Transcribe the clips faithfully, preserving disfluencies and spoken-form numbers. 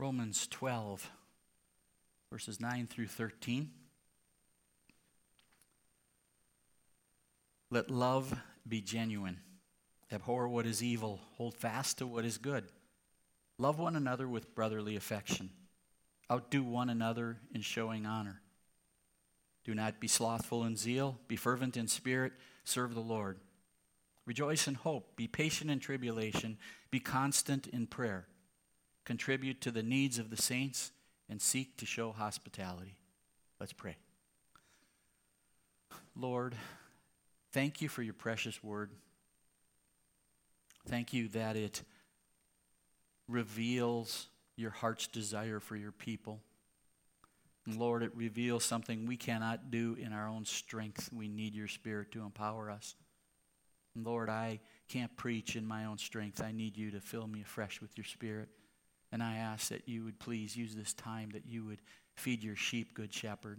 Romans twelve, verses nine through thirteen. Let love be genuine. Abhor what is evil. Hold fast to what is good. Love one another with brotherly affection. Outdo one another in showing honor. Do not be slothful in zeal. Be fervent in spirit. Serve the Lord. Rejoice in hope. Be patient in tribulation. Be constant in prayer. Contribute to the needs of the saints and seek to show hospitality. Let's pray. Lord, thank you for your precious word. Thank you that it reveals your heart's desire for your people. And Lord, it reveals something we cannot do in our own strength. We need your Spirit to empower us. And Lord, I can't preach in my own strength. I need you to fill me afresh with your Spirit. And I ask that you would please use this time, that you would feed your sheep, Good Shepherd,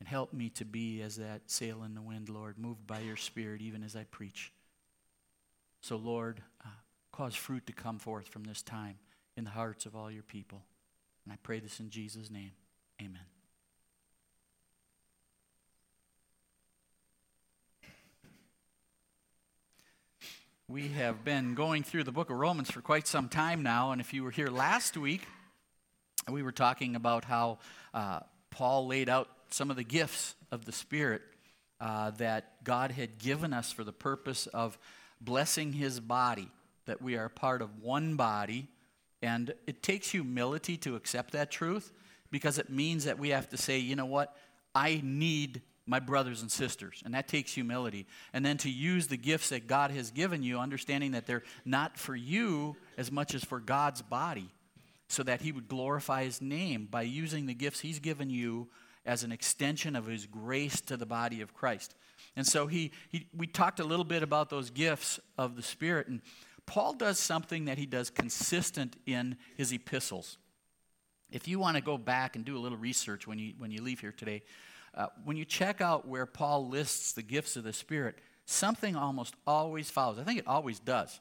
and help me to be as that sail in the wind, Lord, moved by your Spirit even as I preach. So, Lord, uh, cause fruit to come forth from this time in the hearts of all your people. And I pray this in Jesus' name. Amen. We have been going through the book of Romans for quite some time now, and if you were here last week, we were talking about how uh, Paul laid out some of the gifts of the Spirit uh, that God had given us for the purpose of blessing his body, that we are part of one body, and it takes humility to accept that truth, because it means that we have to say, you know what, I need my brothers and sisters, and that takes humility. And then to use the gifts that God has given you, understanding that they're not for you as much as for God's body, so that he would glorify his name by using the gifts he's given you as an extension of his grace to the body of Christ. And so he, he we talked a little bit about those gifts of the Spirit, and Paul does something that he does consistent in his epistles. If you want to go back and do a little research when you when you leave here today, Uh, when you check out where Paul lists the gifts of the Spirit, something almost always follows. I think it always does.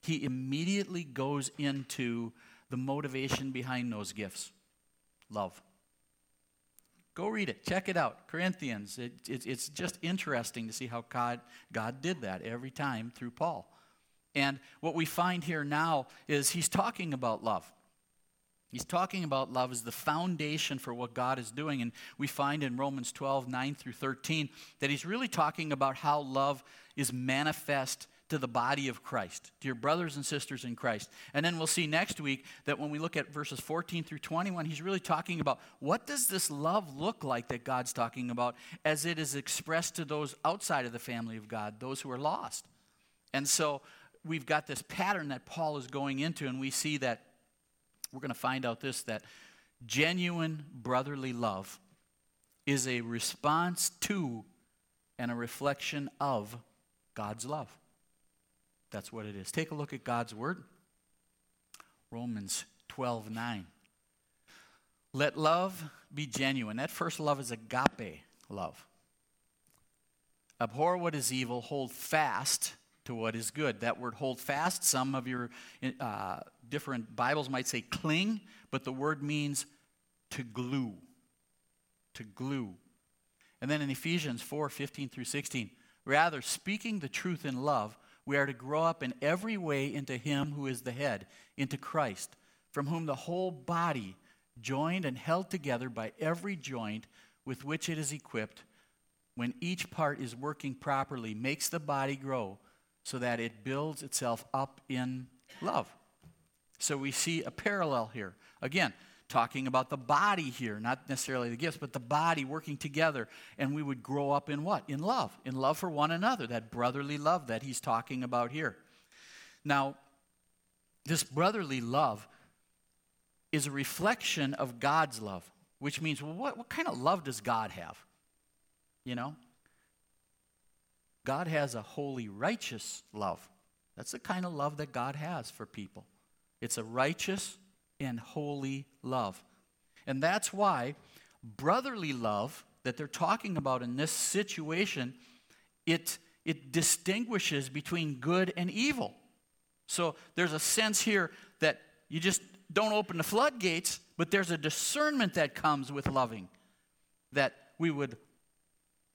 He immediately goes into the motivation behind those gifts. Love. Go read it. Check it out. Corinthians. It, it, it's just interesting to see how God, God did that every time through Paul. And what we find here now is he's talking about love. He's talking about love as the foundation for what God is doing. And we find in Romans twelve, nine through thirteen, that he's really talking about how love is manifest to the body of Christ, to your brothers and sisters in Christ. And then we'll see next week that when we look at verses fourteen through twenty-one, he's really talking about what does this love look like that God's talking about as it is expressed to those outside of the family of God, those who are lost. And so we've got this pattern that Paul is going into, and we see that we're going to find out this, that genuine brotherly love is a response to and a reflection of God's love. That's what it is. Take a look at God's word. Romans twelve nine. Let love be genuine. That first love is agape love. Abhor what is evil, hold fast to what is good. That word hold fast, some of your uh, different Bibles might say cling, but the word means to glue, to glue. And then in Ephesians four, fifteen through sixteen, rather speaking the truth in love, we are to grow up in every way into him who is the head, into Christ, from whom the whole body, joined and held together by every joint with which it is equipped, when each part is working properly, makes the body grow so that it builds itself up in love. So we see a parallel here. Again, talking about the body here, not necessarily the gifts, but the body working together. And we would grow up in what? In love. In love for one another, that brotherly love that he's talking about here. Now, this brotherly love is a reflection of God's love, which means, well, what, what kind of love does God have? You know? God has a holy, righteous love. That's the kind of love that God has for people. It's a righteous and holy love. And that's why brotherly love that they're talking about in this situation, it, it distinguishes between good and evil. So there's a sense here that You just don't open the floodgates, but there's a discernment that comes with loving, that we would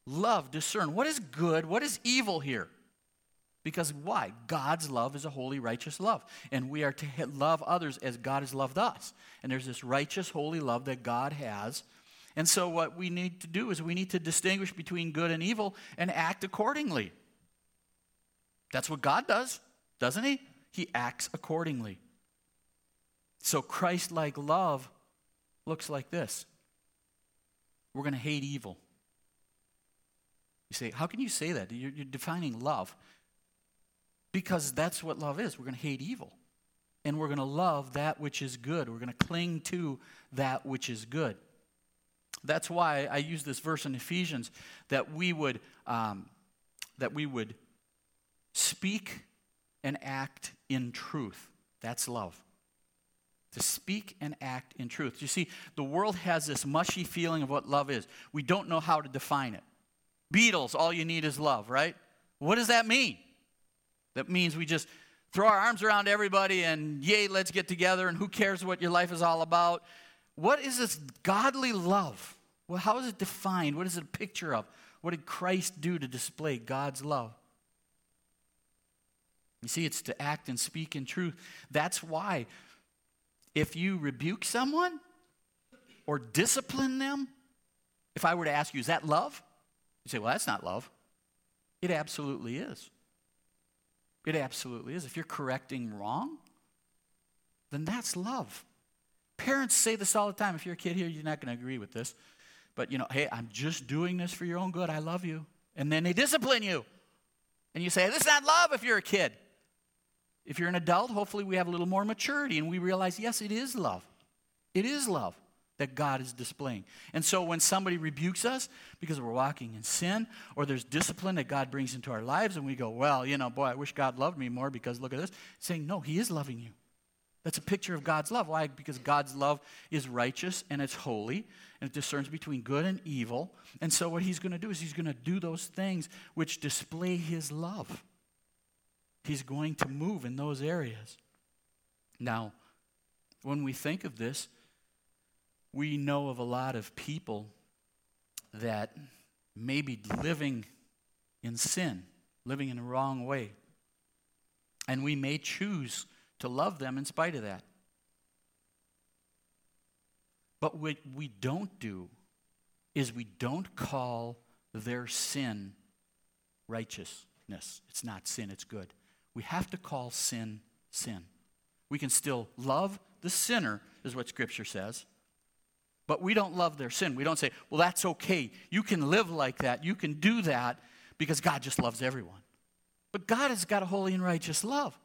love, discern. What is good? What is evil here? Because why? God's love is a holy, righteous love. And we are to love others as God has loved us. And there's this righteous, holy love that God has. And so what we need to do is we need to distinguish between good and evil and act accordingly. That's what God does, doesn't he? He acts accordingly. So Christ-like love looks like this. We're going to hate evil. You say, how can you say that? You're, you're defining love. Because that's what love is. We're going to hate evil. And we're going to love that which is good. We're going to cling to that which is good. That's why I use this verse in Ephesians, that we would um, that we would speak and act in truth. That's love. To speak and act in truth. You see, the world has this mushy feeling of what love is. We don't know how to define it. Beatles, all you need is love, right? What does that mean? That means we just throw our arms around everybody and, yay, let's get together, and who cares what your life is all about. What is this godly love? Well, how is it defined? What is it a picture of? What did Christ do to display God's love? You see, it's to act and speak in truth. That's why if you rebuke someone or discipline them, if I were to ask you, is that love? You say, well, that's not love. It absolutely is. It absolutely is. If you're correcting wrong, then that's love. Parents say this all the time. If you're a kid here, you're not going to agree with this. But, you know, hey, I'm just doing this for your own good. I love you. And then they discipline you. And you say, this is not love if you're a kid. If you're an adult, hopefully we have a little more maturity and we realize, yes, it is love. It is love that God is displaying. And so when somebody rebukes us because we're walking in sin, or there's discipline that God brings into our lives and we go, well, you know, boy, I wish God loved me more because look at this. Saying, no, he is loving you. That's a picture of God's love. Why? Because God's love is righteous and it's holy and it discerns between good and evil. And so what he's going to do is he's going to do those things which display his love. He's going to move in those areas. Now, when we think of this, we know of a lot of people that may be living in sin, living in the wrong way. And we may choose to love them in spite of that. But what we don't do is we don't call their sin righteousness. It's not sin, it's good. We have to call sin, sin. We can still love the sinner, is what Scripture says. But we don't love their sin. We don't say, well, that's okay. You can live like that. You can do that because God just loves everyone. But God has got a holy and righteous love.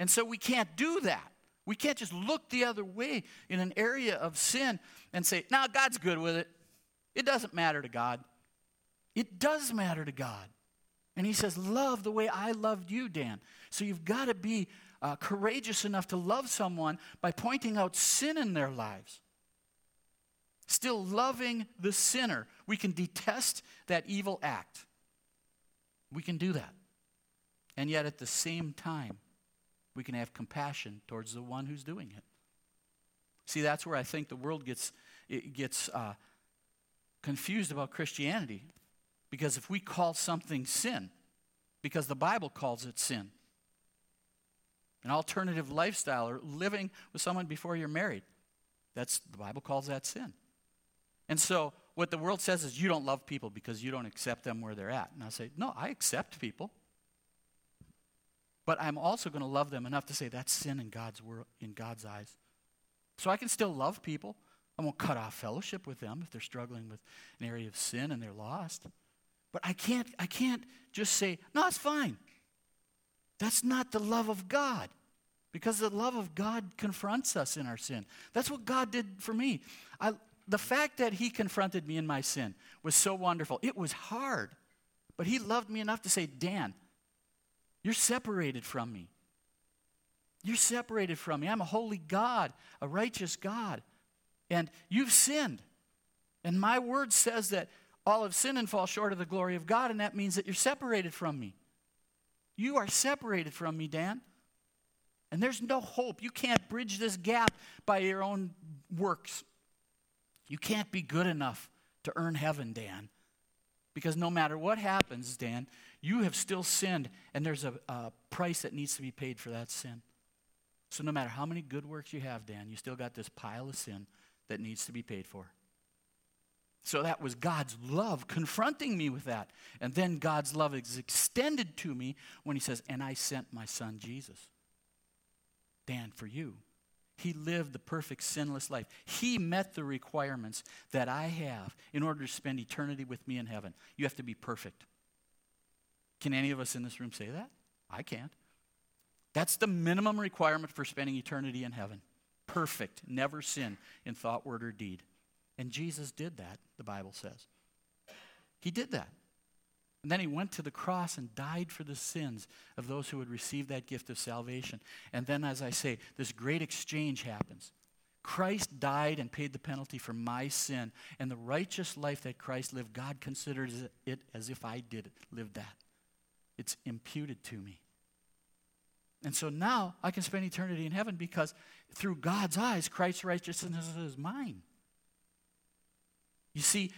And so we can't do that. We can't just look the other way in an area of sin and say, now God's good with it. It doesn't matter to God. It does matter to God. And he says, love the way I loved you, Dan. So you've got to be uh, courageous enough to love someone by pointing out sin in their lives. Still loving the sinner. We can detest that evil act. We can do that. And yet at the same time, we can have compassion towards the one who's doing it. See, that's where I think the world gets it gets uh, confused about Christianity. Because if we call something sin, because the Bible calls it sin, an alternative lifestyle or living with someone before you're married, that's the Bible calls that sin. And so what the world says is you don't love people because you don't accept them where they're at. And I say, no, I accept people. But I'm also going to love them enough to say that's sin in God's world, in God's eyes. So I can still love people. I won't cut off fellowship with them if they're struggling with an area of sin and they're lost. But I can't, I can't just say, no, it's fine. That's not the love of God. Because the love of God confronts us in our sin. That's what God did for me. I The fact that he confronted me in my sin was so wonderful. It was hard, but he loved me enough to say, Dan, you're separated from me. You're separated from me. I'm a holy God, a righteous God, and you've sinned. And my word says that all have sinned and fall short of the glory of God, and that means that you're separated from me. You are separated from me, Dan. And there's no hope. You can't bridge this gap by your own works. You can't be good enough to earn heaven, Dan. Because no matter what happens, Dan, you have still sinned, and there's a, a price that needs to be paid for that sin. So no matter how many good works you have, Dan, you still got this pile of sin that needs to be paid for. So that was God's love confronting me with that. And then God's love is extended to me when he says, and I sent my son Jesus, Dan, for you. He lived the perfect sinless life. He met the requirements that I have in order to spend eternity with me in heaven. You have to be perfect. Can any of us in this room say that? I can't. That's the minimum requirement for spending eternity in heaven. Perfect, never sin in thought, word, or deed. And Jesus did that, the Bible says. He did that. And then he went to the cross and died for the sins of those who would receive that gift of salvation. And then, as I say, this great exchange happens. Christ died and paid the penalty for my sin. And the righteous life that Christ lived, God considers it as if I did live that. It's imputed to me. And so now I can spend eternity in heaven because through God's eyes, Christ's righteousness is mine. You see,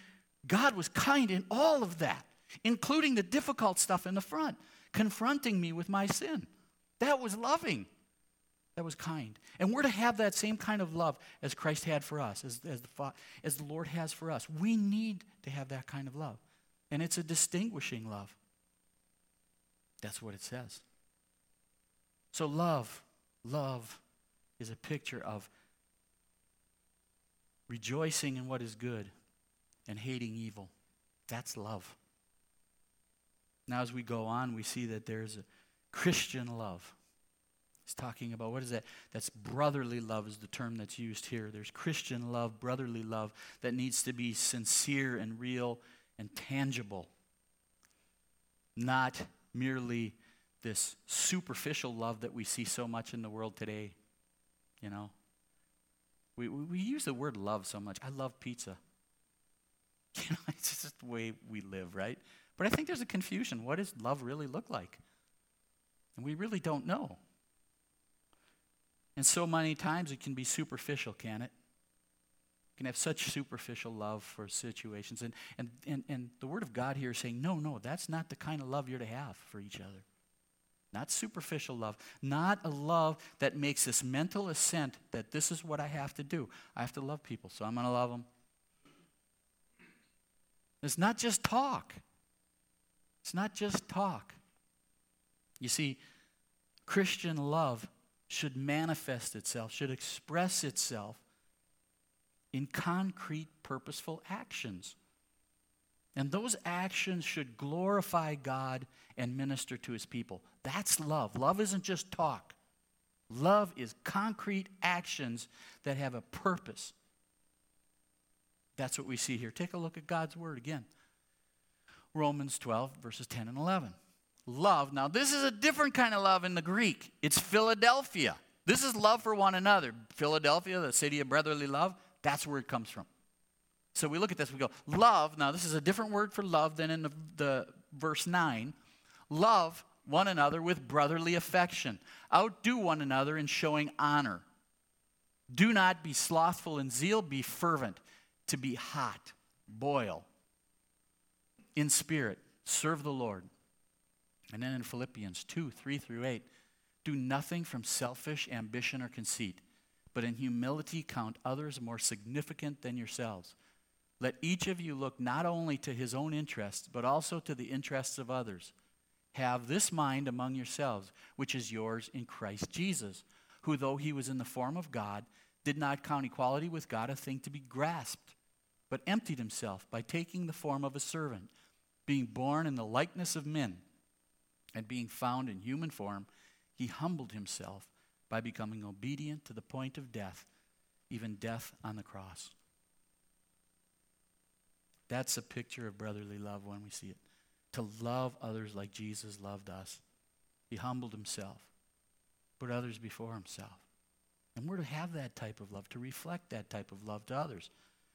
God was kind in all of that, including the difficult stuff in the front, confronting me with my sin. That was loving. That was kind. And we're to have that same kind of love as Christ had for us, as, as, the, as the Lord has for us. We need to have that kind of love. And it's a distinguishing love. That's what it says. So love, love is a picture of rejoicing in what is good and hating evil. That's love. Now as we go on, we see that there's a Christian love. It's talking about, what is that? That's brotherly love is the term that's used here. There's Christian love, brotherly love that needs to be sincere and real and tangible. Not merely this superficial love that we see so much in the world today. You know, we we, we use the word love so much. I love pizza. You know, it's just the way we live, right? But I think there's a confusion. What does love really look like? And we really don't know. And so many times it can be superficial, can it? You can have such superficial love for situations. And, and, and, and the Word of God here is saying, no, no, that's not the kind of love you're to have for each other. Not superficial love. Not a love that makes this mental assent that this is what I have to do. I have to love people, so I'm going to love them. It's not just talk. It's not just talk. You see, Christian love should manifest itself, should express itself in concrete, purposeful actions. And those actions should glorify God and minister to his people. That's love. Love isn't just talk. Love is concrete actions that have a purpose. That's what we see here. Take a look at God's word again. Romans twelve, verses ten and eleven. Love. Now, this is a different kind of love in the Greek. It's Philadelphia. This is love for one another. Philadelphia, the city of brotherly love, that's where it comes from. So we look at this, we go, love. Now, this is a different word for love than in the, the verse nine. Love one another with brotherly affection. Outdo one another in showing honor. Do not be slothful in zeal. Be fervent. To be hot. Boil. In spirit, serve the Lord. And then in Philippians two, three through eight, do nothing from selfish ambition or conceit, but in humility count others more significant than yourselves. Let each of you look not only to his own interests, but also to the interests of others. Have this mind among yourselves, which is yours in Christ Jesus, who though he was in the form of God, did not count equality with God a thing to be grasped, but emptied himself by taking the form of a servant, being born in the likeness of men, and being found in human form, he humbled himself by becoming obedient to the point of death, even death on the cross. That's a picture of brotherly love when we see it. To love others like Jesus loved us. He humbled himself, put others before himself. And we're to have that type of love, to reflect that type of love to others.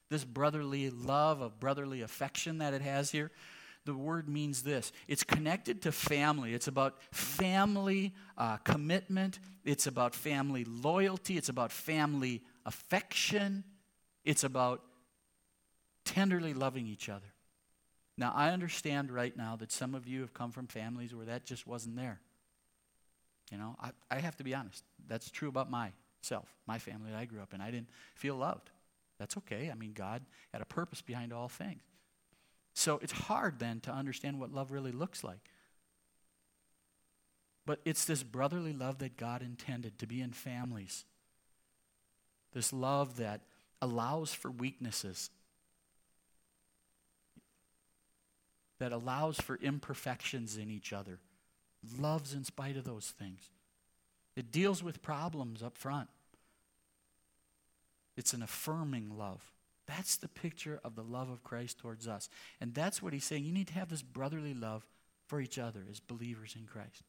This brotherly love of brotherly affection that it has here, the word means this. It's connected to family. It's about family uh, commitment. It's about family loyalty. It's about family affection. It's about tenderly loving each other. Now, I understand right now that some of you have come from families where that just wasn't there. You know, I, I have to be honest. That's true about myself, my family that I grew up in. I didn't feel loved. That's okay. I mean, God had a purpose behind all things. So it's hard then to understand what love really looks like. But it's this brotherly love that God intended to be in families. This love that allows for weaknesses, that allows for imperfections in each other, loves in spite of those things. It deals with problems up front. It's an affirming love. That's the picture of the love of Christ towards us. And that's what he's saying. You need to have this brotherly love for each other as believers in Christ.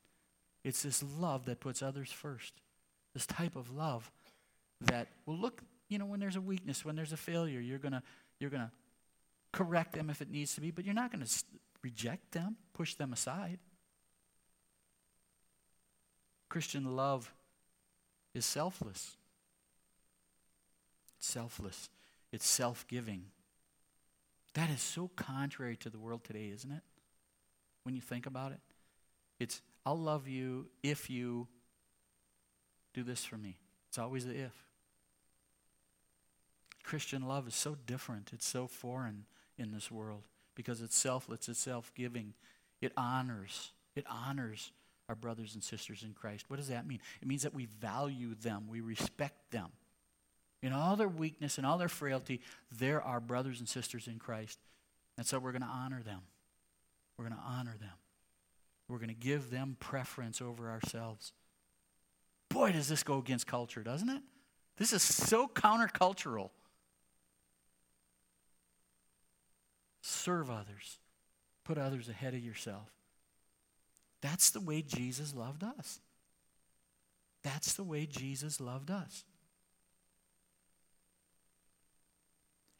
It's this love that puts others first. This type of love that will look, you know, when there's a weakness, when there's a failure, you're going to you're going to correct them if it needs to be, but you're not going to reject them, push them aside. Christian love is selfless. It's selfless. It's self-giving. That is so contrary to the world today, isn't it? When you think about it. It's, I'll love you if you do this for me. It's always the if. Christian love is so different. It's so foreign in this world because it's selfless, it's self-giving. It honors. It honors our brothers and sisters in Christ. What does that mean? It means that we value them. We respect them. In all their weakness and all their frailty, they're our brothers and sisters in Christ. And so we're going to honor them. We're going to honor them. We're going to give them preference over ourselves. Boy, does this go against culture, doesn't it? This is so countercultural. Serve others. Put others ahead of yourself. That's the way Jesus loved us. That's the way Jesus loved us.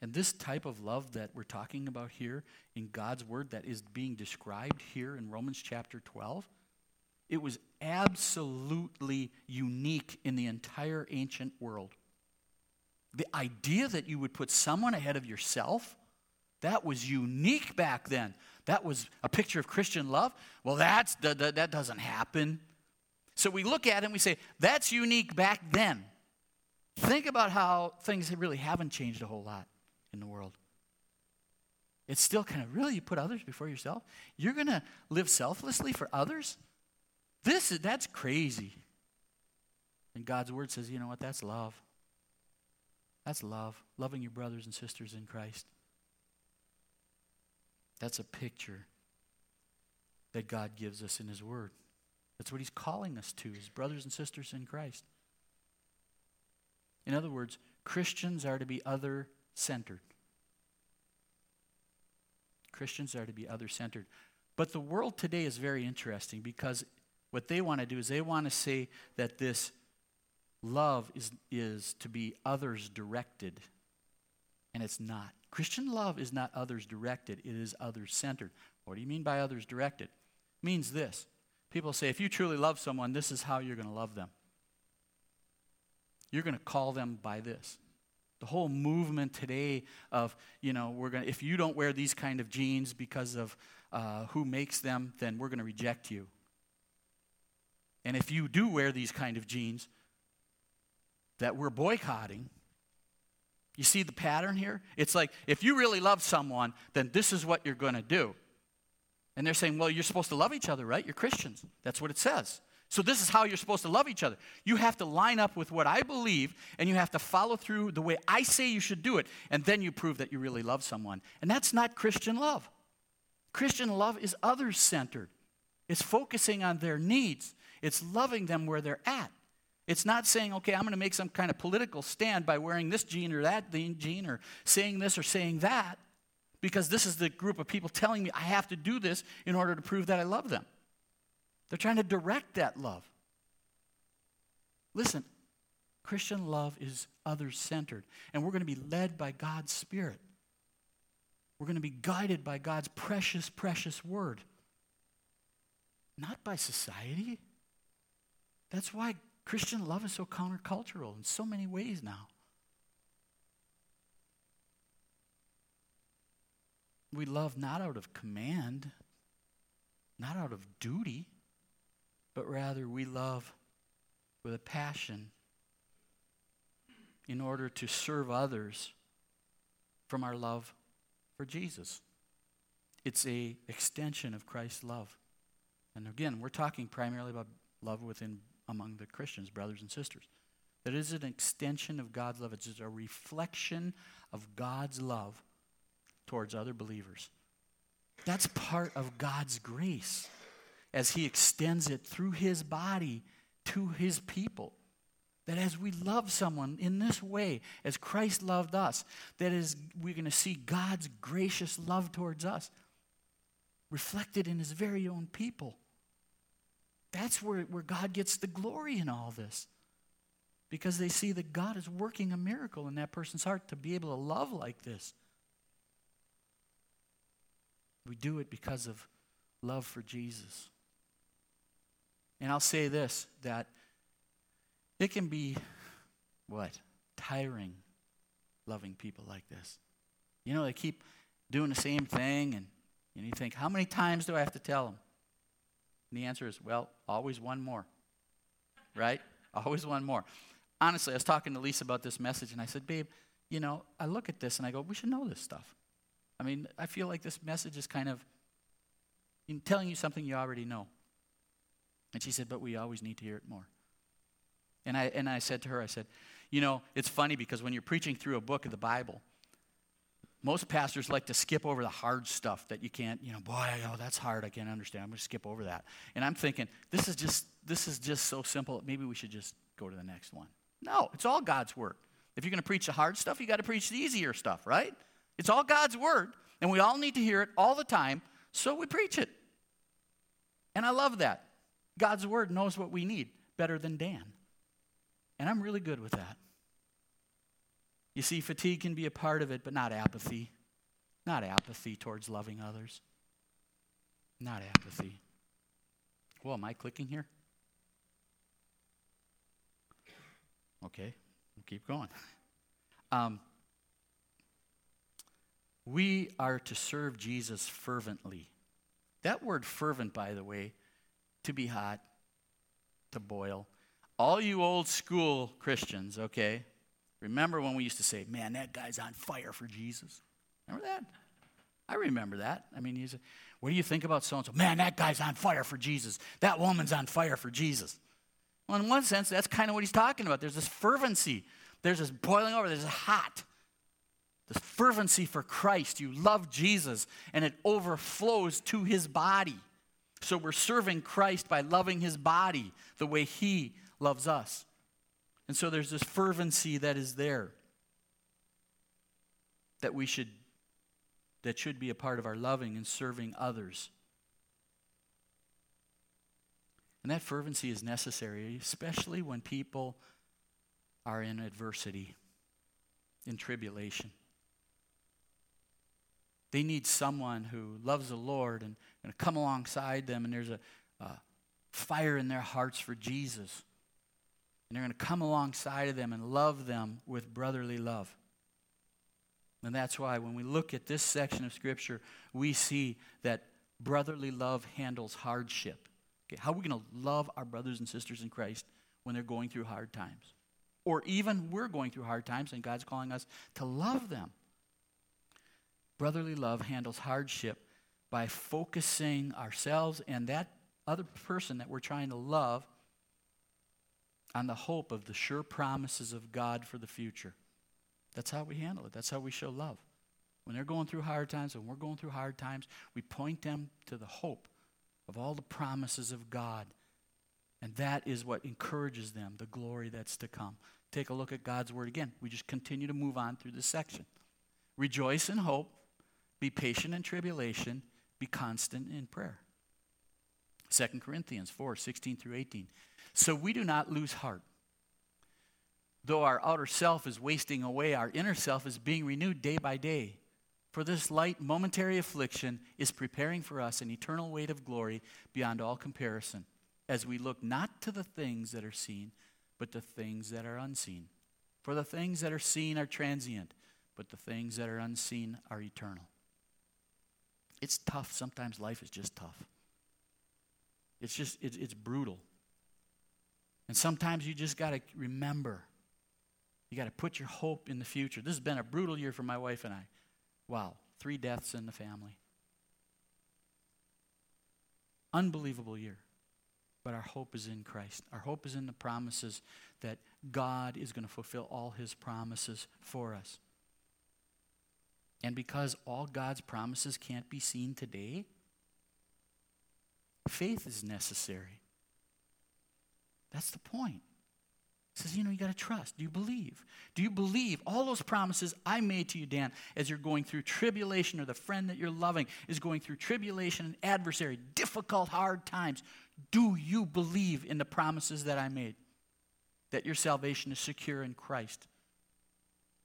And this type of love that we're talking about here in God's word that is being described here in Romans chapter twelve, it was absolutely unique in the entire ancient world. The idea that you would put someone ahead of yourself, that was unique back then. That was a picture of Christian love. Well, that's that, that, that doesn't happen. So we look at it and we say, that's unique back then. Think about how things really haven't changed a whole lot in the world. It's still kind of, really, you put others before yourself? You're going to live selflessly for others? This is, that's crazy. And God's word says, you know what, that's love. That's love, loving your brothers and sisters in Christ. That's a picture that God gives us in his word. That's what he's calling us to, his brothers and sisters in Christ. In other words, Christians are to be other-centered. Christians are to be other-centered. But the world today is very interesting because what they want to do is they want to say that this love is, is to be others-directed, and it's not. Christian love is not others-directed. It is others-centered. What do you mean by others-directed? It means this. People say, if you truly love someone, this is how you're going to love them. You're going to call them by this. The whole movement today of, you know, we're going to, if you don't wear these kind of jeans because of uh, who makes them, then we're going to reject you. And if you do wear these kind of jeans that we're boycotting, you see the pattern here? It's like, if you really love someone, then this is what you're going to do. And they're saying, well, you're supposed to love each other, right? You're Christians. That's what it says. So this is how you're supposed to love each other. You have to line up with what I believe, and you have to follow through the way I say you should do it, and then you prove that you really love someone. And that's not Christian love. Christian love is others-centered. It's focusing on their needs. It's loving them where they're at. It's not saying, okay, I'm going to make some kind of political stand by wearing this gene or that gene or saying this or saying that, because this is the group of people telling me I have to do this in order to prove that I love them. They're trying to direct that love. Listen, Christian love is others-centered, and we're going to be led by God's Spirit. We're going to be guided by God's precious, precious word. Not by society. That's why Christian love is so countercultural in so many ways now. We love not out of command, not out of duty, but rather we love with a passion in order to serve others from our love for Jesus. It's a extension of Christ's love. And again, we're talking primarily about love within among the Christians, brothers and sisters. That is an extension of God's love. It's just a reflection of God's love towards other believers. That's part of God's grace as he extends it through his body to his people. That as we love someone in this way, as Christ loved us, that is, we're going to see God's gracious love towards us reflected in his very own people. That's where, where God gets the glory in all this, because they see that God is working a miracle in that person's heart to be able to love like this. We do it because of love for Jesus. And I'll say this, that it can be, what, tiring loving people like this. You know, they keep doing the same thing, and, and you think, how many times do I have to tell them? And the answer is, well, always one more, right? Always one more. Honestly, I was talking to Lisa about this message, and I said, babe, you know, I look at this, and I go, we should know this stuff. I mean, I feel like this message is kind of telling you something you already know. And she said, but we always need to hear it more. And I and I said to her, I said, you know, it's funny because when you're preaching through a book of the Bible, most pastors like to skip over the hard stuff that you can't, you know, boy, oh, that's hard, I can't understand, I'm going to skip over that. And I'm thinking, this is just this is just so simple, maybe we should just go to the next one. No, it's all God's word. If you're going to preach the hard stuff, you got to preach the easier stuff, right? It's all God's word, and we all need to hear it all the time, so we preach it. And I love that. God's word knows what we need better than Dan. And I'm really good with that. You see, fatigue can be a part of it, but not apathy. Not apathy towards loving others. Not apathy. Well, am I clicking here? Okay, we'll keep going. Um, we are to serve Jesus fervently. That word fervent, by the way, to be hot, to boil. All you old school Christians, okay, remember when we used to say, man, that guy's on fire for Jesus. Remember that? I remember that. I mean, you say, what do you think about so-and-so? Man, that guy's on fire for Jesus. That woman's on fire for Jesus. Well, in one sense, that's kind of what he's talking about. There's this fervency. There's this boiling over. There's this hot. This fervency for Christ. You love Jesus, and it overflows to his body. So we're serving Christ by loving his body the way he loves us. And so there's this fervency that is there that we should, that should be a part of our loving and serving others. And that fervency is necessary, especially when people are in adversity, in tribulation. They need someone who loves the Lord and going to come alongside them, and there's a, a fire in their hearts for Jesus. And they're going to come alongside of them and love them with brotherly love. And that's why when we look at this section of Scripture, we see that brotherly love handles hardship. Okay, how are we going to love our brothers and sisters in Christ when they're going through hard times? Or even we're going through hard times and God's calling us to love them. Brotherly love handles hardship by focusing ourselves and that other person that we're trying to love on the hope of the sure promises of God for the future. That's how we handle it. That's how we show love. When they're going through hard times, when we're going through hard times, we point them to the hope of all the promises of God. And that is what encourages them, the glory that's to come. Take a look at God's word again. We just continue to move on through this section. Rejoice in hope. Be patient in tribulation. Be constant in prayer. Second Corinthians four, sixteen through eighteen. So we do not lose heart. Though our outer self is wasting away, our inner self is being renewed day by day. For this light momentary affliction is preparing for us an eternal weight of glory beyond all comparison, as we look not to the things that are seen, but the things that are unseen. For the things that are seen are transient, but the things that are unseen are eternal. It's tough. Sometimes life is just tough. It's just, it's, it's brutal. And sometimes you just got to remember. You got to put your hope in the future. This has been a brutal year for my wife and I. Wow, three deaths in the family. Unbelievable year. But our hope is in Christ. Our hope is in the promises that God is going to fulfill all his promises for us. And because all God's promises can't be seen today, faith is necessary. That's the point. It says, you know, you got to trust. Do you believe? Do you believe all those promises I made to you, Dan, as you're going through tribulation, or the friend that you're loving is going through tribulation and adversary, difficult, hard times? Do you believe in the promises that I made? That your salvation is secure in Christ?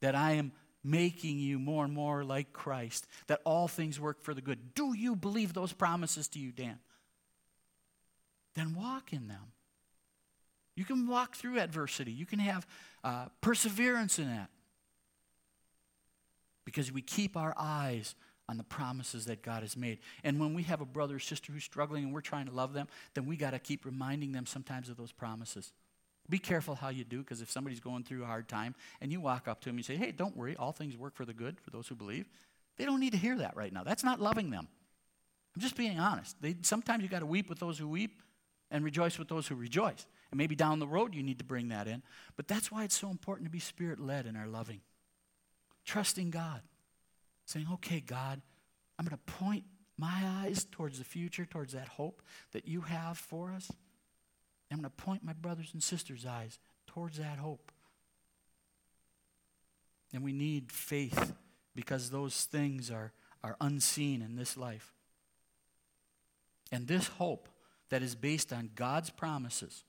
That I am making you more and more like Christ? That all things work for the good? Do you believe those promises to you, Dan? Then walk in them. You can walk through adversity. You can have uh, perseverance in that. Because we keep our eyes on the promises that God has made. And when we have a brother or sister who's struggling and we're trying to love them, then we got to keep reminding them sometimes of those promises. Be careful how you do, because if somebody's going through a hard time and you walk up to them and you say, hey, don't worry, all things work for the good for those who believe, they don't need to hear that right now. That's not loving them. I'm just being honest. They, sometimes you got to weep with those who weep and rejoice with those who rejoice. And maybe down the road you need to bring that in. But that's why it's so important to be Spirit-led in our loving. Trusting God. Saying, okay, God, I'm going to point my eyes towards the future, towards that hope that you have for us. I'm going to point my brothers and sisters' eyes towards that hope. And we need faith, because those things are, are unseen in this life. And this hope that is based on God's promises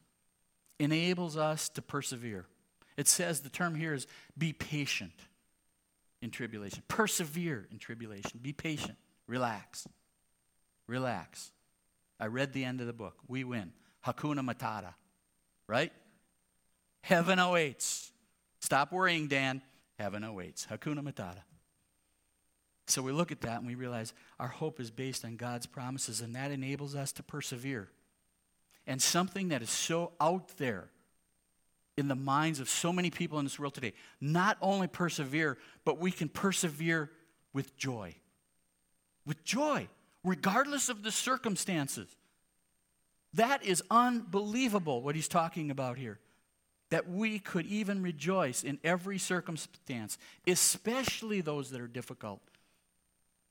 enables us to persevere. It says, the term here is be patient in tribulation. Persevere in tribulation. Be patient. Relax. Relax. I read the end of the book. We win. Hakuna Matata. Right? Heaven awaits. Stop worrying, Dan. Heaven awaits. Hakuna Matata. So we look at that and we realize our hope is based on God's promises, and that enables us to persevere. And something that is so out there in the minds of so many people in this world today, not only persevere, but we can persevere with joy. With joy, regardless of the circumstances. That is unbelievable what he's talking about here. That we could even rejoice in every circumstance, especially those that are difficult,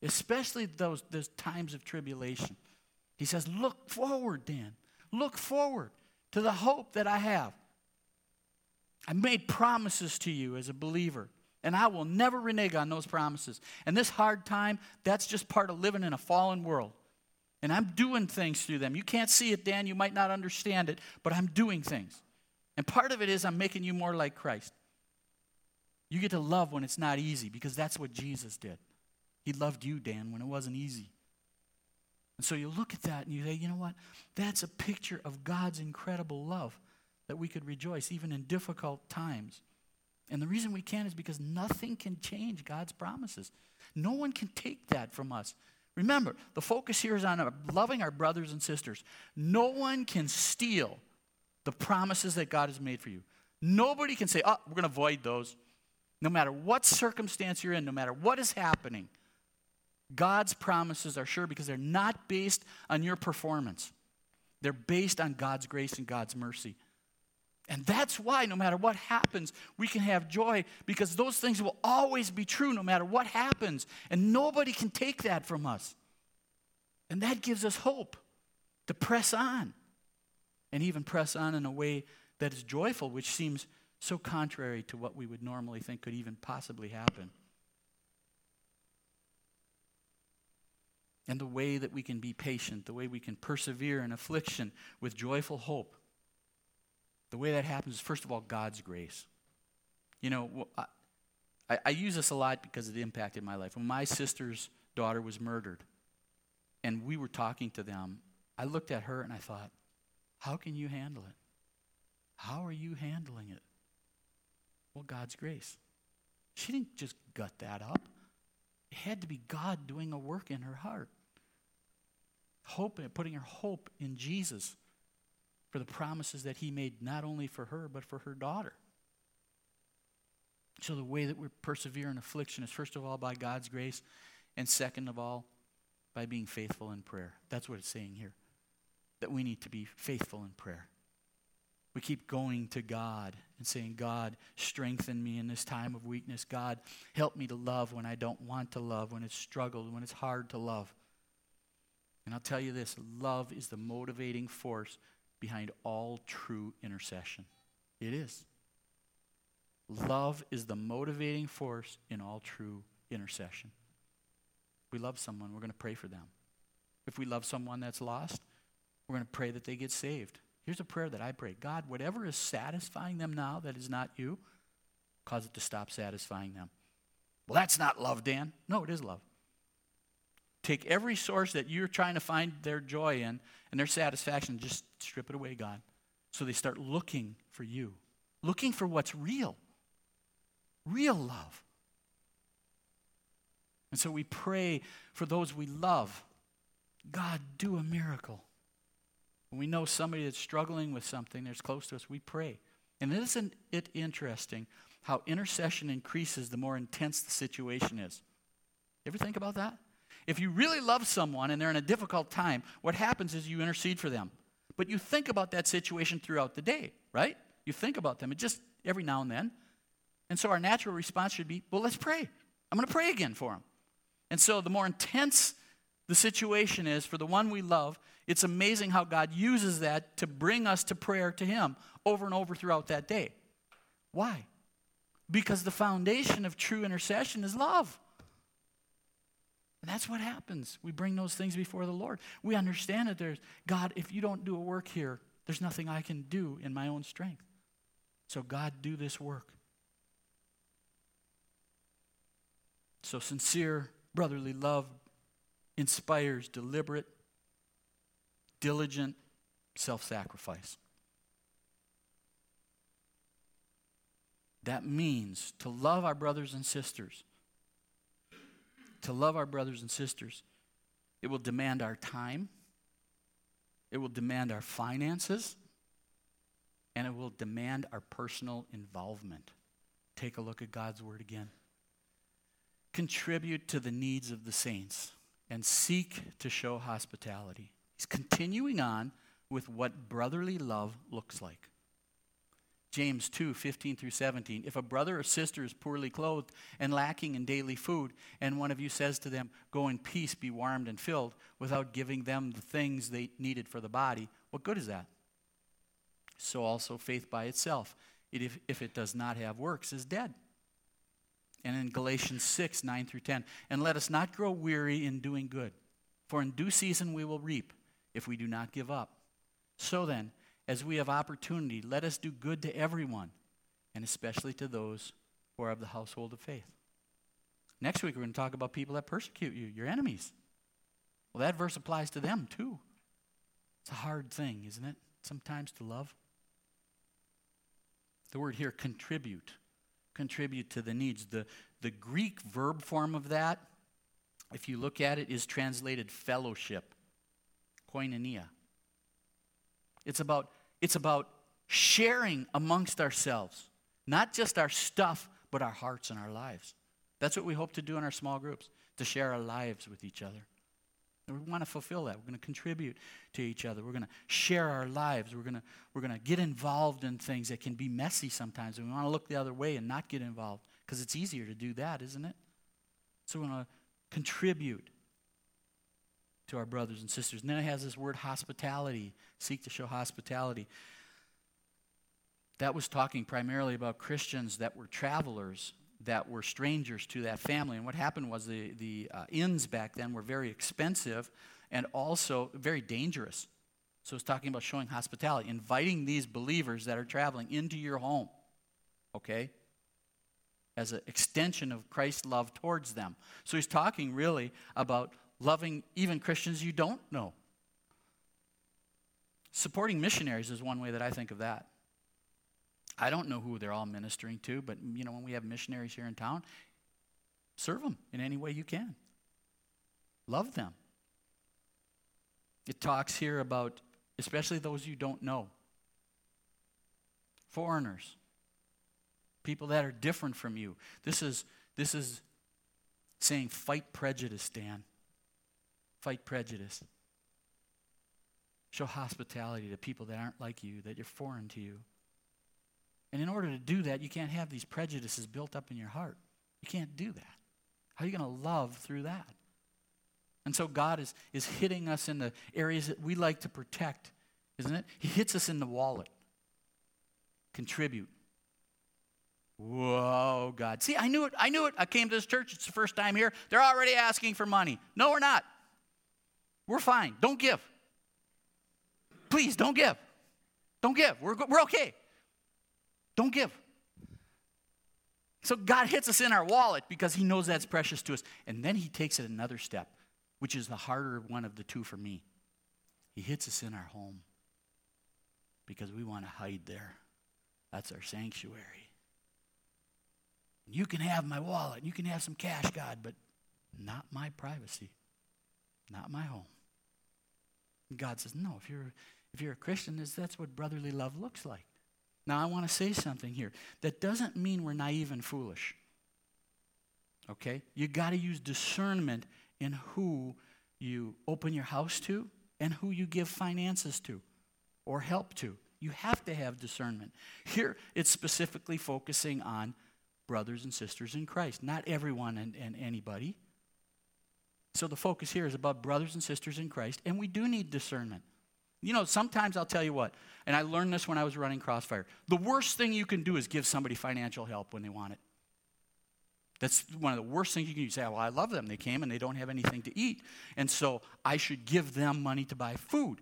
especially those, those times of tribulation. He says, look forward, Dan. Look forward to the hope that I have. I made promises to you as a believer, and I will never renege on those promises. And this hard time, that's just part of living in a fallen world. And I'm doing things through them. You can't see it, Dan. You might not understand it, but I'm doing things. And part of it is I'm making you more like Christ. You get to love when it's not easy, because that's what Jesus did. He loved you, Dan, when it wasn't easy. And so you look at that and you say, you know what? That's a picture of God's incredible love, that we could rejoice even in difficult times. And the reason we can is because nothing can change God's promises. No one can take that from us. Remember, the focus here is on loving our brothers and sisters. No one can steal the promises that God has made for you. Nobody can say, oh, we're going to avoid those. No matter what circumstance you're in, no matter what is happening, God's promises are sure, because they're not based on your performance. They're based on God's grace and God's mercy. And that's why no matter what happens, we can have joy, because those things will always be true no matter what happens. And nobody can take that from us. And that gives us hope to press on, and even press on in a way that is joyful, which seems so contrary to what we would normally think could even possibly happen. And the way that we can be patient, the way we can persevere in affliction with joyful hope, the way that happens is, first of all, God's grace. You know, I I, I use this a lot because it impacted my life. When my sister's daughter was murdered and we were talking to them, I looked at her and I thought, how can you handle it? How are you handling it? Well, God's grace. She didn't just gut that up. It had to be God doing a work in her heart. Hope, putting her hope in Jesus for the promises that he made not only for her but for her daughter. So the way that we persevere in affliction is first of all by God's grace, and second of all by being faithful in prayer. That's what it's saying here, that we need to be faithful in prayer. We keep going to God and saying, God, strengthen me in this time of weakness. God, help me to love when I don't want to love, when it's struggled, when it's hard to love. And I'll tell you this, love is the motivating force behind all true intercession. It is. Love is the motivating force in all true intercession. If we love someone, we're going to pray for them. If we love someone that's lost, we're going to pray that they get saved. Here's a prayer that I pray. God, whatever is satisfying them now that is not you, cause it to stop satisfying them. Well, that's not love, Dan. No, it is love. Take every source that you're trying to find their joy in and their satisfaction, just strip it away, God. So they start looking for you, looking for what's real, real love. And so we pray for those we love. God, do a miracle. When we know somebody that's struggling with something that's close to us, we pray. And isn't it interesting how intercession increases the more intense the situation is? You ever think about that? If you really love someone and they're in a difficult time, what happens is you intercede for them. But you think about that situation throughout the day, right? You think about them. It just every now and then. And so our natural response should be, well, let's pray. I'm going to pray again for them. And so the more intense the situation is for the one we love, it's amazing how God uses that to bring us to prayer to him over and over throughout that day. Why? Because the foundation of true intercession is love. And that's what happens. We bring those things before the Lord. We understand that there's, God, if you don't do a work here, there's nothing I can do in my own strength. So God, do this work. So sincere, brotherly love inspires deliberate, diligent self-sacrifice. That means to love our brothers and sisters. To love our brothers and sisters, it will demand our time, it will demand our finances, and it will demand our personal involvement. Take a look at God's word again. Contribute to the needs of the saints and seek to show hospitality. He's continuing on with what brotherly love looks like. James two, fifteen through seventeen, if a brother or sister is poorly clothed and lacking in daily food, and one of you says to them, go in peace, be warmed and filled, without giving them the things they needed for the body, what good is that? So also faith by itself, it, if, if it does not have works, is dead. And in Galatians six, nine through ten, and let us not grow weary in doing good, for in due season we will reap if we do not give up. So then, as we have opportunity, let us do good to everyone, and especially to those who are of the household of faith. Next week, we're going to talk about people that persecute you, your enemies. Well, that verse applies to them, too. It's a hard thing, isn't it, sometimes to love? The word here, contribute. Contribute to the needs. The, the Greek verb form of that, if you look at it, is translated fellowship, koinonia. It's about It's about sharing amongst ourselves, not just our stuff, but our hearts and our lives. That's what we hope to do in our small groups, to share our lives with each other. And we want to fulfill that. We're going to contribute to each other. We're going to share our lives. We're going to, we're going to get involved in things that can be messy sometimes. And we want to look the other way and not get involved because it's easier to do that, isn't it? So we want to contribute to our brothers and sisters. And then it has this word hospitality. Seek to show hospitality. That was talking primarily about Christians that were travelers, that were strangers to that family. And what happened was the, the uh, inns back then were very expensive and also very dangerous. So it's talking about showing hospitality, inviting these believers that are traveling into your home. Okay? as an extension of Christ's love towards them. So he's talking really about loving even Christians you don't know. Supporting missionaries is one way that I think of that. I don't know who they're all ministering to, but you know, when we have missionaries here in town, serve them in any way you can. Love them. It talks here about especially those you don't know. Foreigners. People that are different from you. This is this is saying fight prejudice, Dan. Fight prejudice. Show hospitality to people that aren't like you, that are foreign to you. And in order to do that, you can't have these prejudices built up in your heart. You can't do that. How are you going to love through that? And so God is, is hitting us in the areas that we like to protect, isn't it? He hits us in the wallet. Contribute. Whoa, God. See, I knew it. I knew it. I came to this church. It's the first time here. They're already asking for money. No, we're not. We're fine. Don't give. Please, don't give. Don't give. We're, we're okay. Don't give. So God hits us in our wallet because he knows that's precious to us. And then he takes it another step, which is the harder one of the two for me. He hits us in our home because we want to hide there. That's our sanctuary. You can have my wallet. You can have some cash, God, but not my privacy, not my home. And God says, no, if you're, if you're a Christian, that's what brotherly love looks like. Now, I want to say something here. That doesn't mean we're naive and foolish, okay? You got to use discernment in who you open your house to and who you give finances to or help to. You have to have discernment. Here, it's specifically focusing on brothers and sisters in Christ, not everyone and, and anybody. So the focus here is about brothers and sisters in Christ, and we do need discernment. You know, sometimes I'll tell you what, and I learned this when I was running Crossfire. The worst thing you can do is give somebody financial help when they want it. That's one of the worst things you can do. You say, well, I love them. They came and they don't have anything to eat, and so I should give them money to buy food.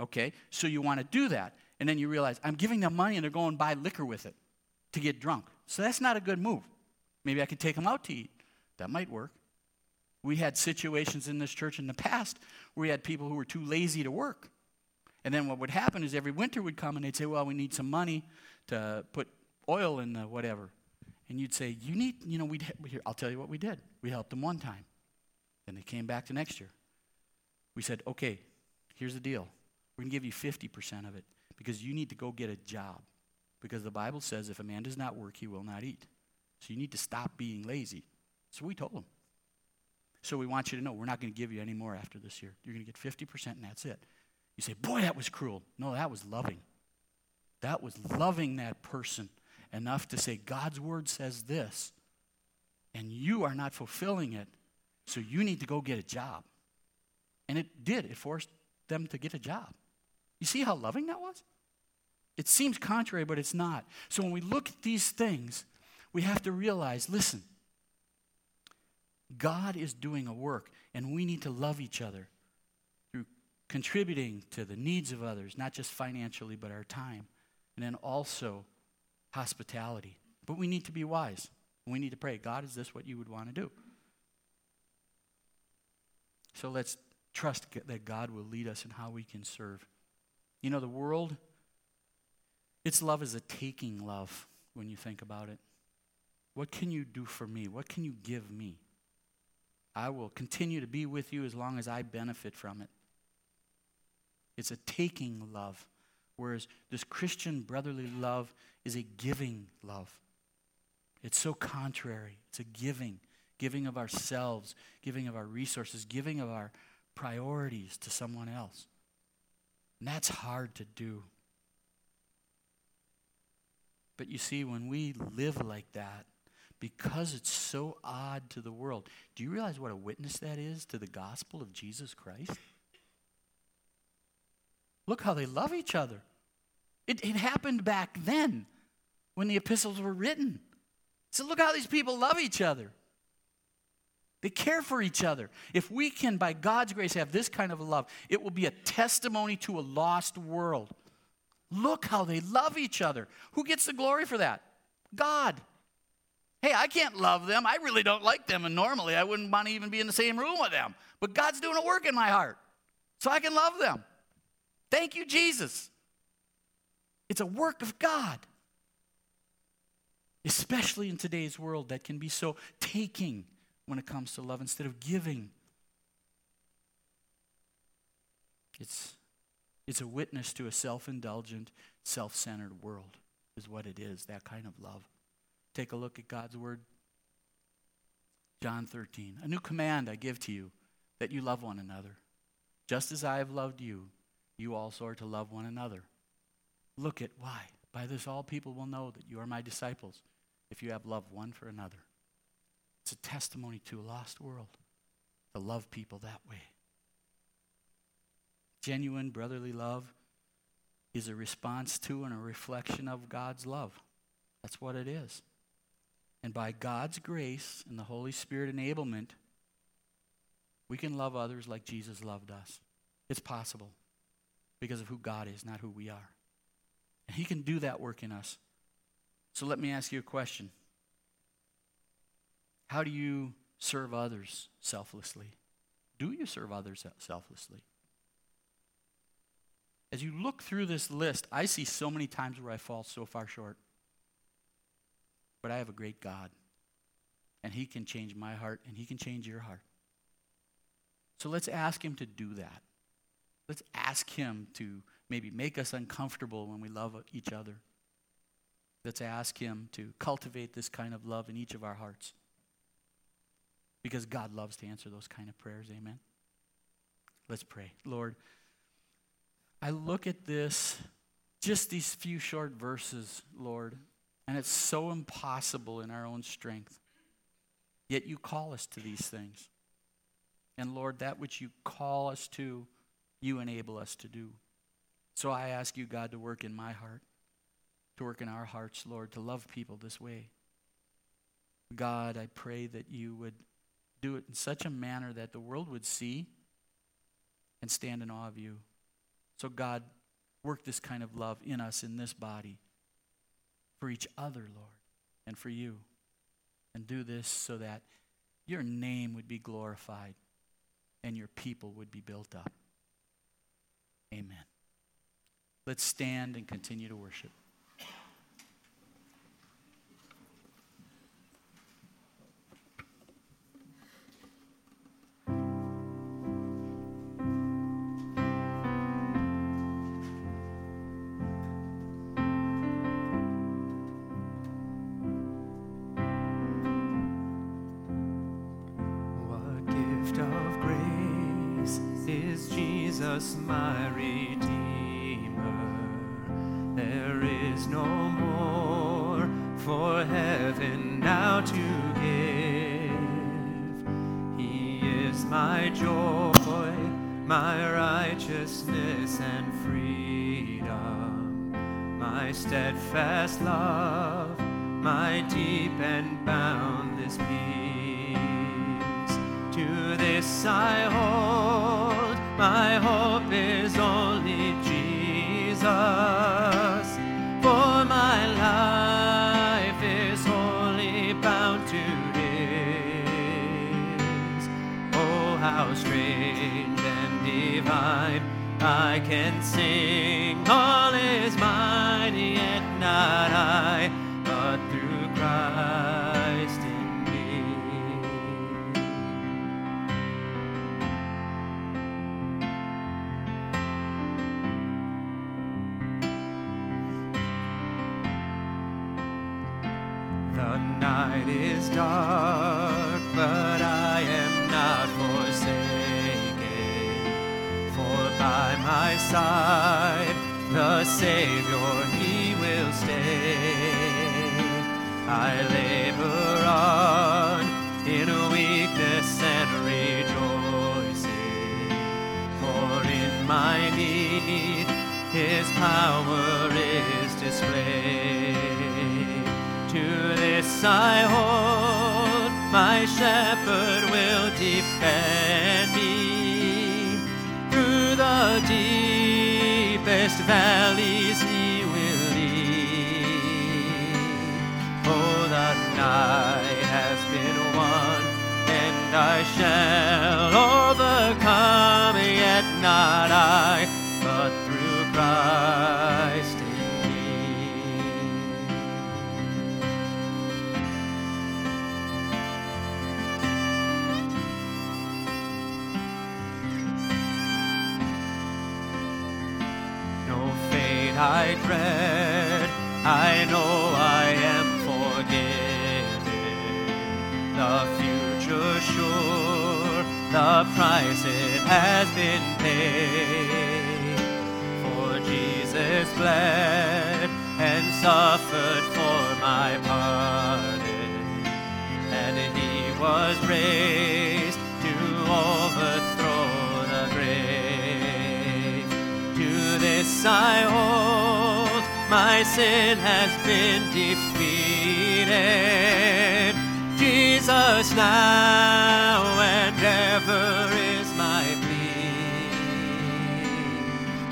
Okay, so you want to do that, and then you realize, I'm giving them money and they're going to buy liquor with it to get drunk. So that's not a good move. Maybe I could take them out to eat. That might work. We had situations in this church in the past where we had people who were too lazy to work. And then what would happen is every winter would come and they'd say, well, we need some money to put oil in the whatever. And you'd say, you need, you know, we'd, here, I'll tell you what we did. We helped them one time. Then they came back the next year. We said, okay, here's the deal. We're going to give you fifty percent of it because you need to go get a job. Because the Bible says if a man does not work, he will not eat. So you need to stop being lazy. So we told him. So we want you to know we're not going to give you any more after this year. You're going to get fifty percent and that's it. You say, boy, that was cruel. No, that was loving. That was loving that person enough to say God's word says this and you are not fulfilling it, so you need to go get a job. And it did. It forced them to get a job. You see how loving that was? It seems contrary, but it's not. So when we look at these things, we have to realize, listen, God is doing a work, and we need to love each other through contributing to the needs of others, not just financially, but our time, and then also hospitality. But we need to be wise. We need to pray, God, is this what you would want to do? So let's trust that God will lead us in how we can serve. You know, the world, its love is a taking love when you think about it. What can you do for me? What can you give me? I will continue to be with you as long as I benefit from it. It's a taking love, whereas this Christian brotherly love is a giving love. It's so contrary. It's a giving, giving of ourselves, giving of our resources, giving of our priorities to someone else. And that's hard to do. But you see, when we live like that, because it's so odd to the world, do you realize what a witness that is to the gospel of Jesus Christ? Look how they love each other. It, it happened back then when the epistles were written. So look how these people love each other. They care for each other. If we can, by God's grace, have this kind of love, it will be a testimony to a lost world. Look how they love each other. Who gets the glory for that? God. Hey, I can't love them. I really don't like them, and normally I wouldn't want to even be in the same room with them. But God's doing a work in my heart, so I can love them. Thank you, Jesus. It's a work of God, especially in today's world that can be so taking when it comes to love instead of giving. It's, it's a witness to a self-indulgent, self-centered world is what it is, that kind of love. Take a look at God's word. John thirteen, a new command I give to you, that you love one another. Just as I have loved you, you also are to love one another. Look at why. By this all people will know that you are my disciples, if you have love one for another. It's a testimony to a lost world, to love people that way. Genuine brotherly love is a response to and a reflection of God's love. That's what it is. And by God's grace and the Holy Spirit enablement, we can love others like Jesus loved us. It's possible because of who God is, not who we are. And he can do that work in us. So let me ask you a question. How do you serve others selflessly? Do you serve others selflessly? As you look through this list, I see so many times where I fall so far short. But I have a great God, and he can change my heart, and he can change your heart. So let's ask him to do that. Let's ask him to maybe make us uncomfortable when we love each other. Let's ask him to cultivate this kind of love in each of our hearts, because God loves to answer those kind of prayers. Amen. Let's pray. Lord, I look at this, just these few short verses, Lord, and it's so impossible in our own strength. Yet you call us to these things. And Lord, that which you call us to, you enable us to do. So I ask you, God, to work in my heart, to work in our hearts, Lord, to love people this way. God, I pray that you would do it in such a manner that the world would see and stand in awe of you. So God, work this kind of love in us, in this body, for each other, Lord, and for you. And do this so that your name would be glorified and your people would be built up. Amen. Let's stand and continue to worship. Jesus, my Redeemer, there is no more for heaven now to give. He is my joy, my righteousness and freedom, my steadfast love, my deep and boundless peace. To this I hold. My hope is only Jesus, for my life is wholly bound to His. Oh, how strange and divine, I can sing, all is mine, yet not I, but through Christ in me. The night is dark, but I am not forsaken, for by my side the Savior, He will stay. I labor on in weakness and rejoicing, for in my need His power is displayed. To this I hold, my shepherd will defend me. Through the deepest valleys he will lead. Oh, that night I shall overcome, yet not I, but through Christ in me. No fate I dread, I know I am forgiven. The sure, the price it has been paid, for Jesus bled and suffered for my pardon, and he was raised to overthrow the grave. To this I hold, my sin has been defeated. Jesus now and ever is my plea.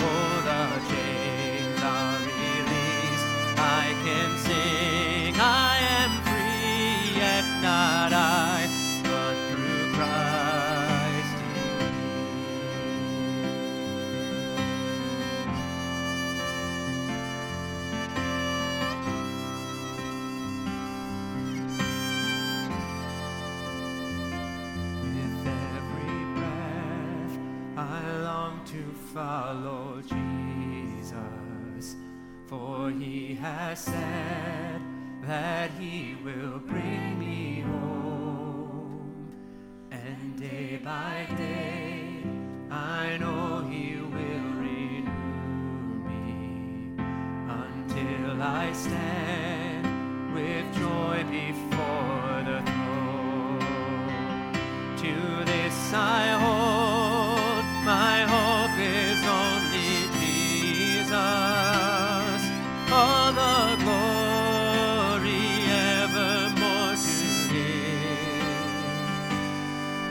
Oh, the chains are released. I can sing, I am free, yet not I, but through Christ in me. Follow Jesus, for he has said that he will bring me home, and day by day I know he will renew me until I stand with joy before the throne. To this I hold, my hope is only Jesus. All the glory evermore to him.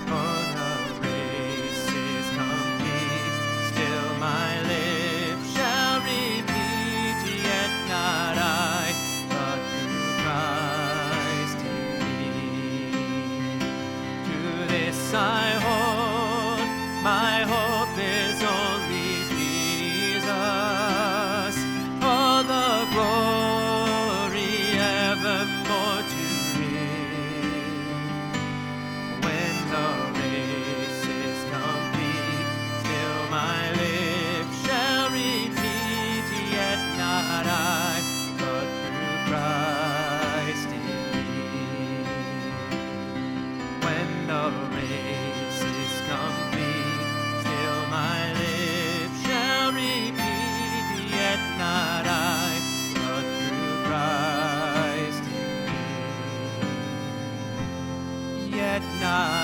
Oh, the race is complete. Still my lips shall repeat, yet not I, but through Christ in me. To this I hold, my hope. Nah.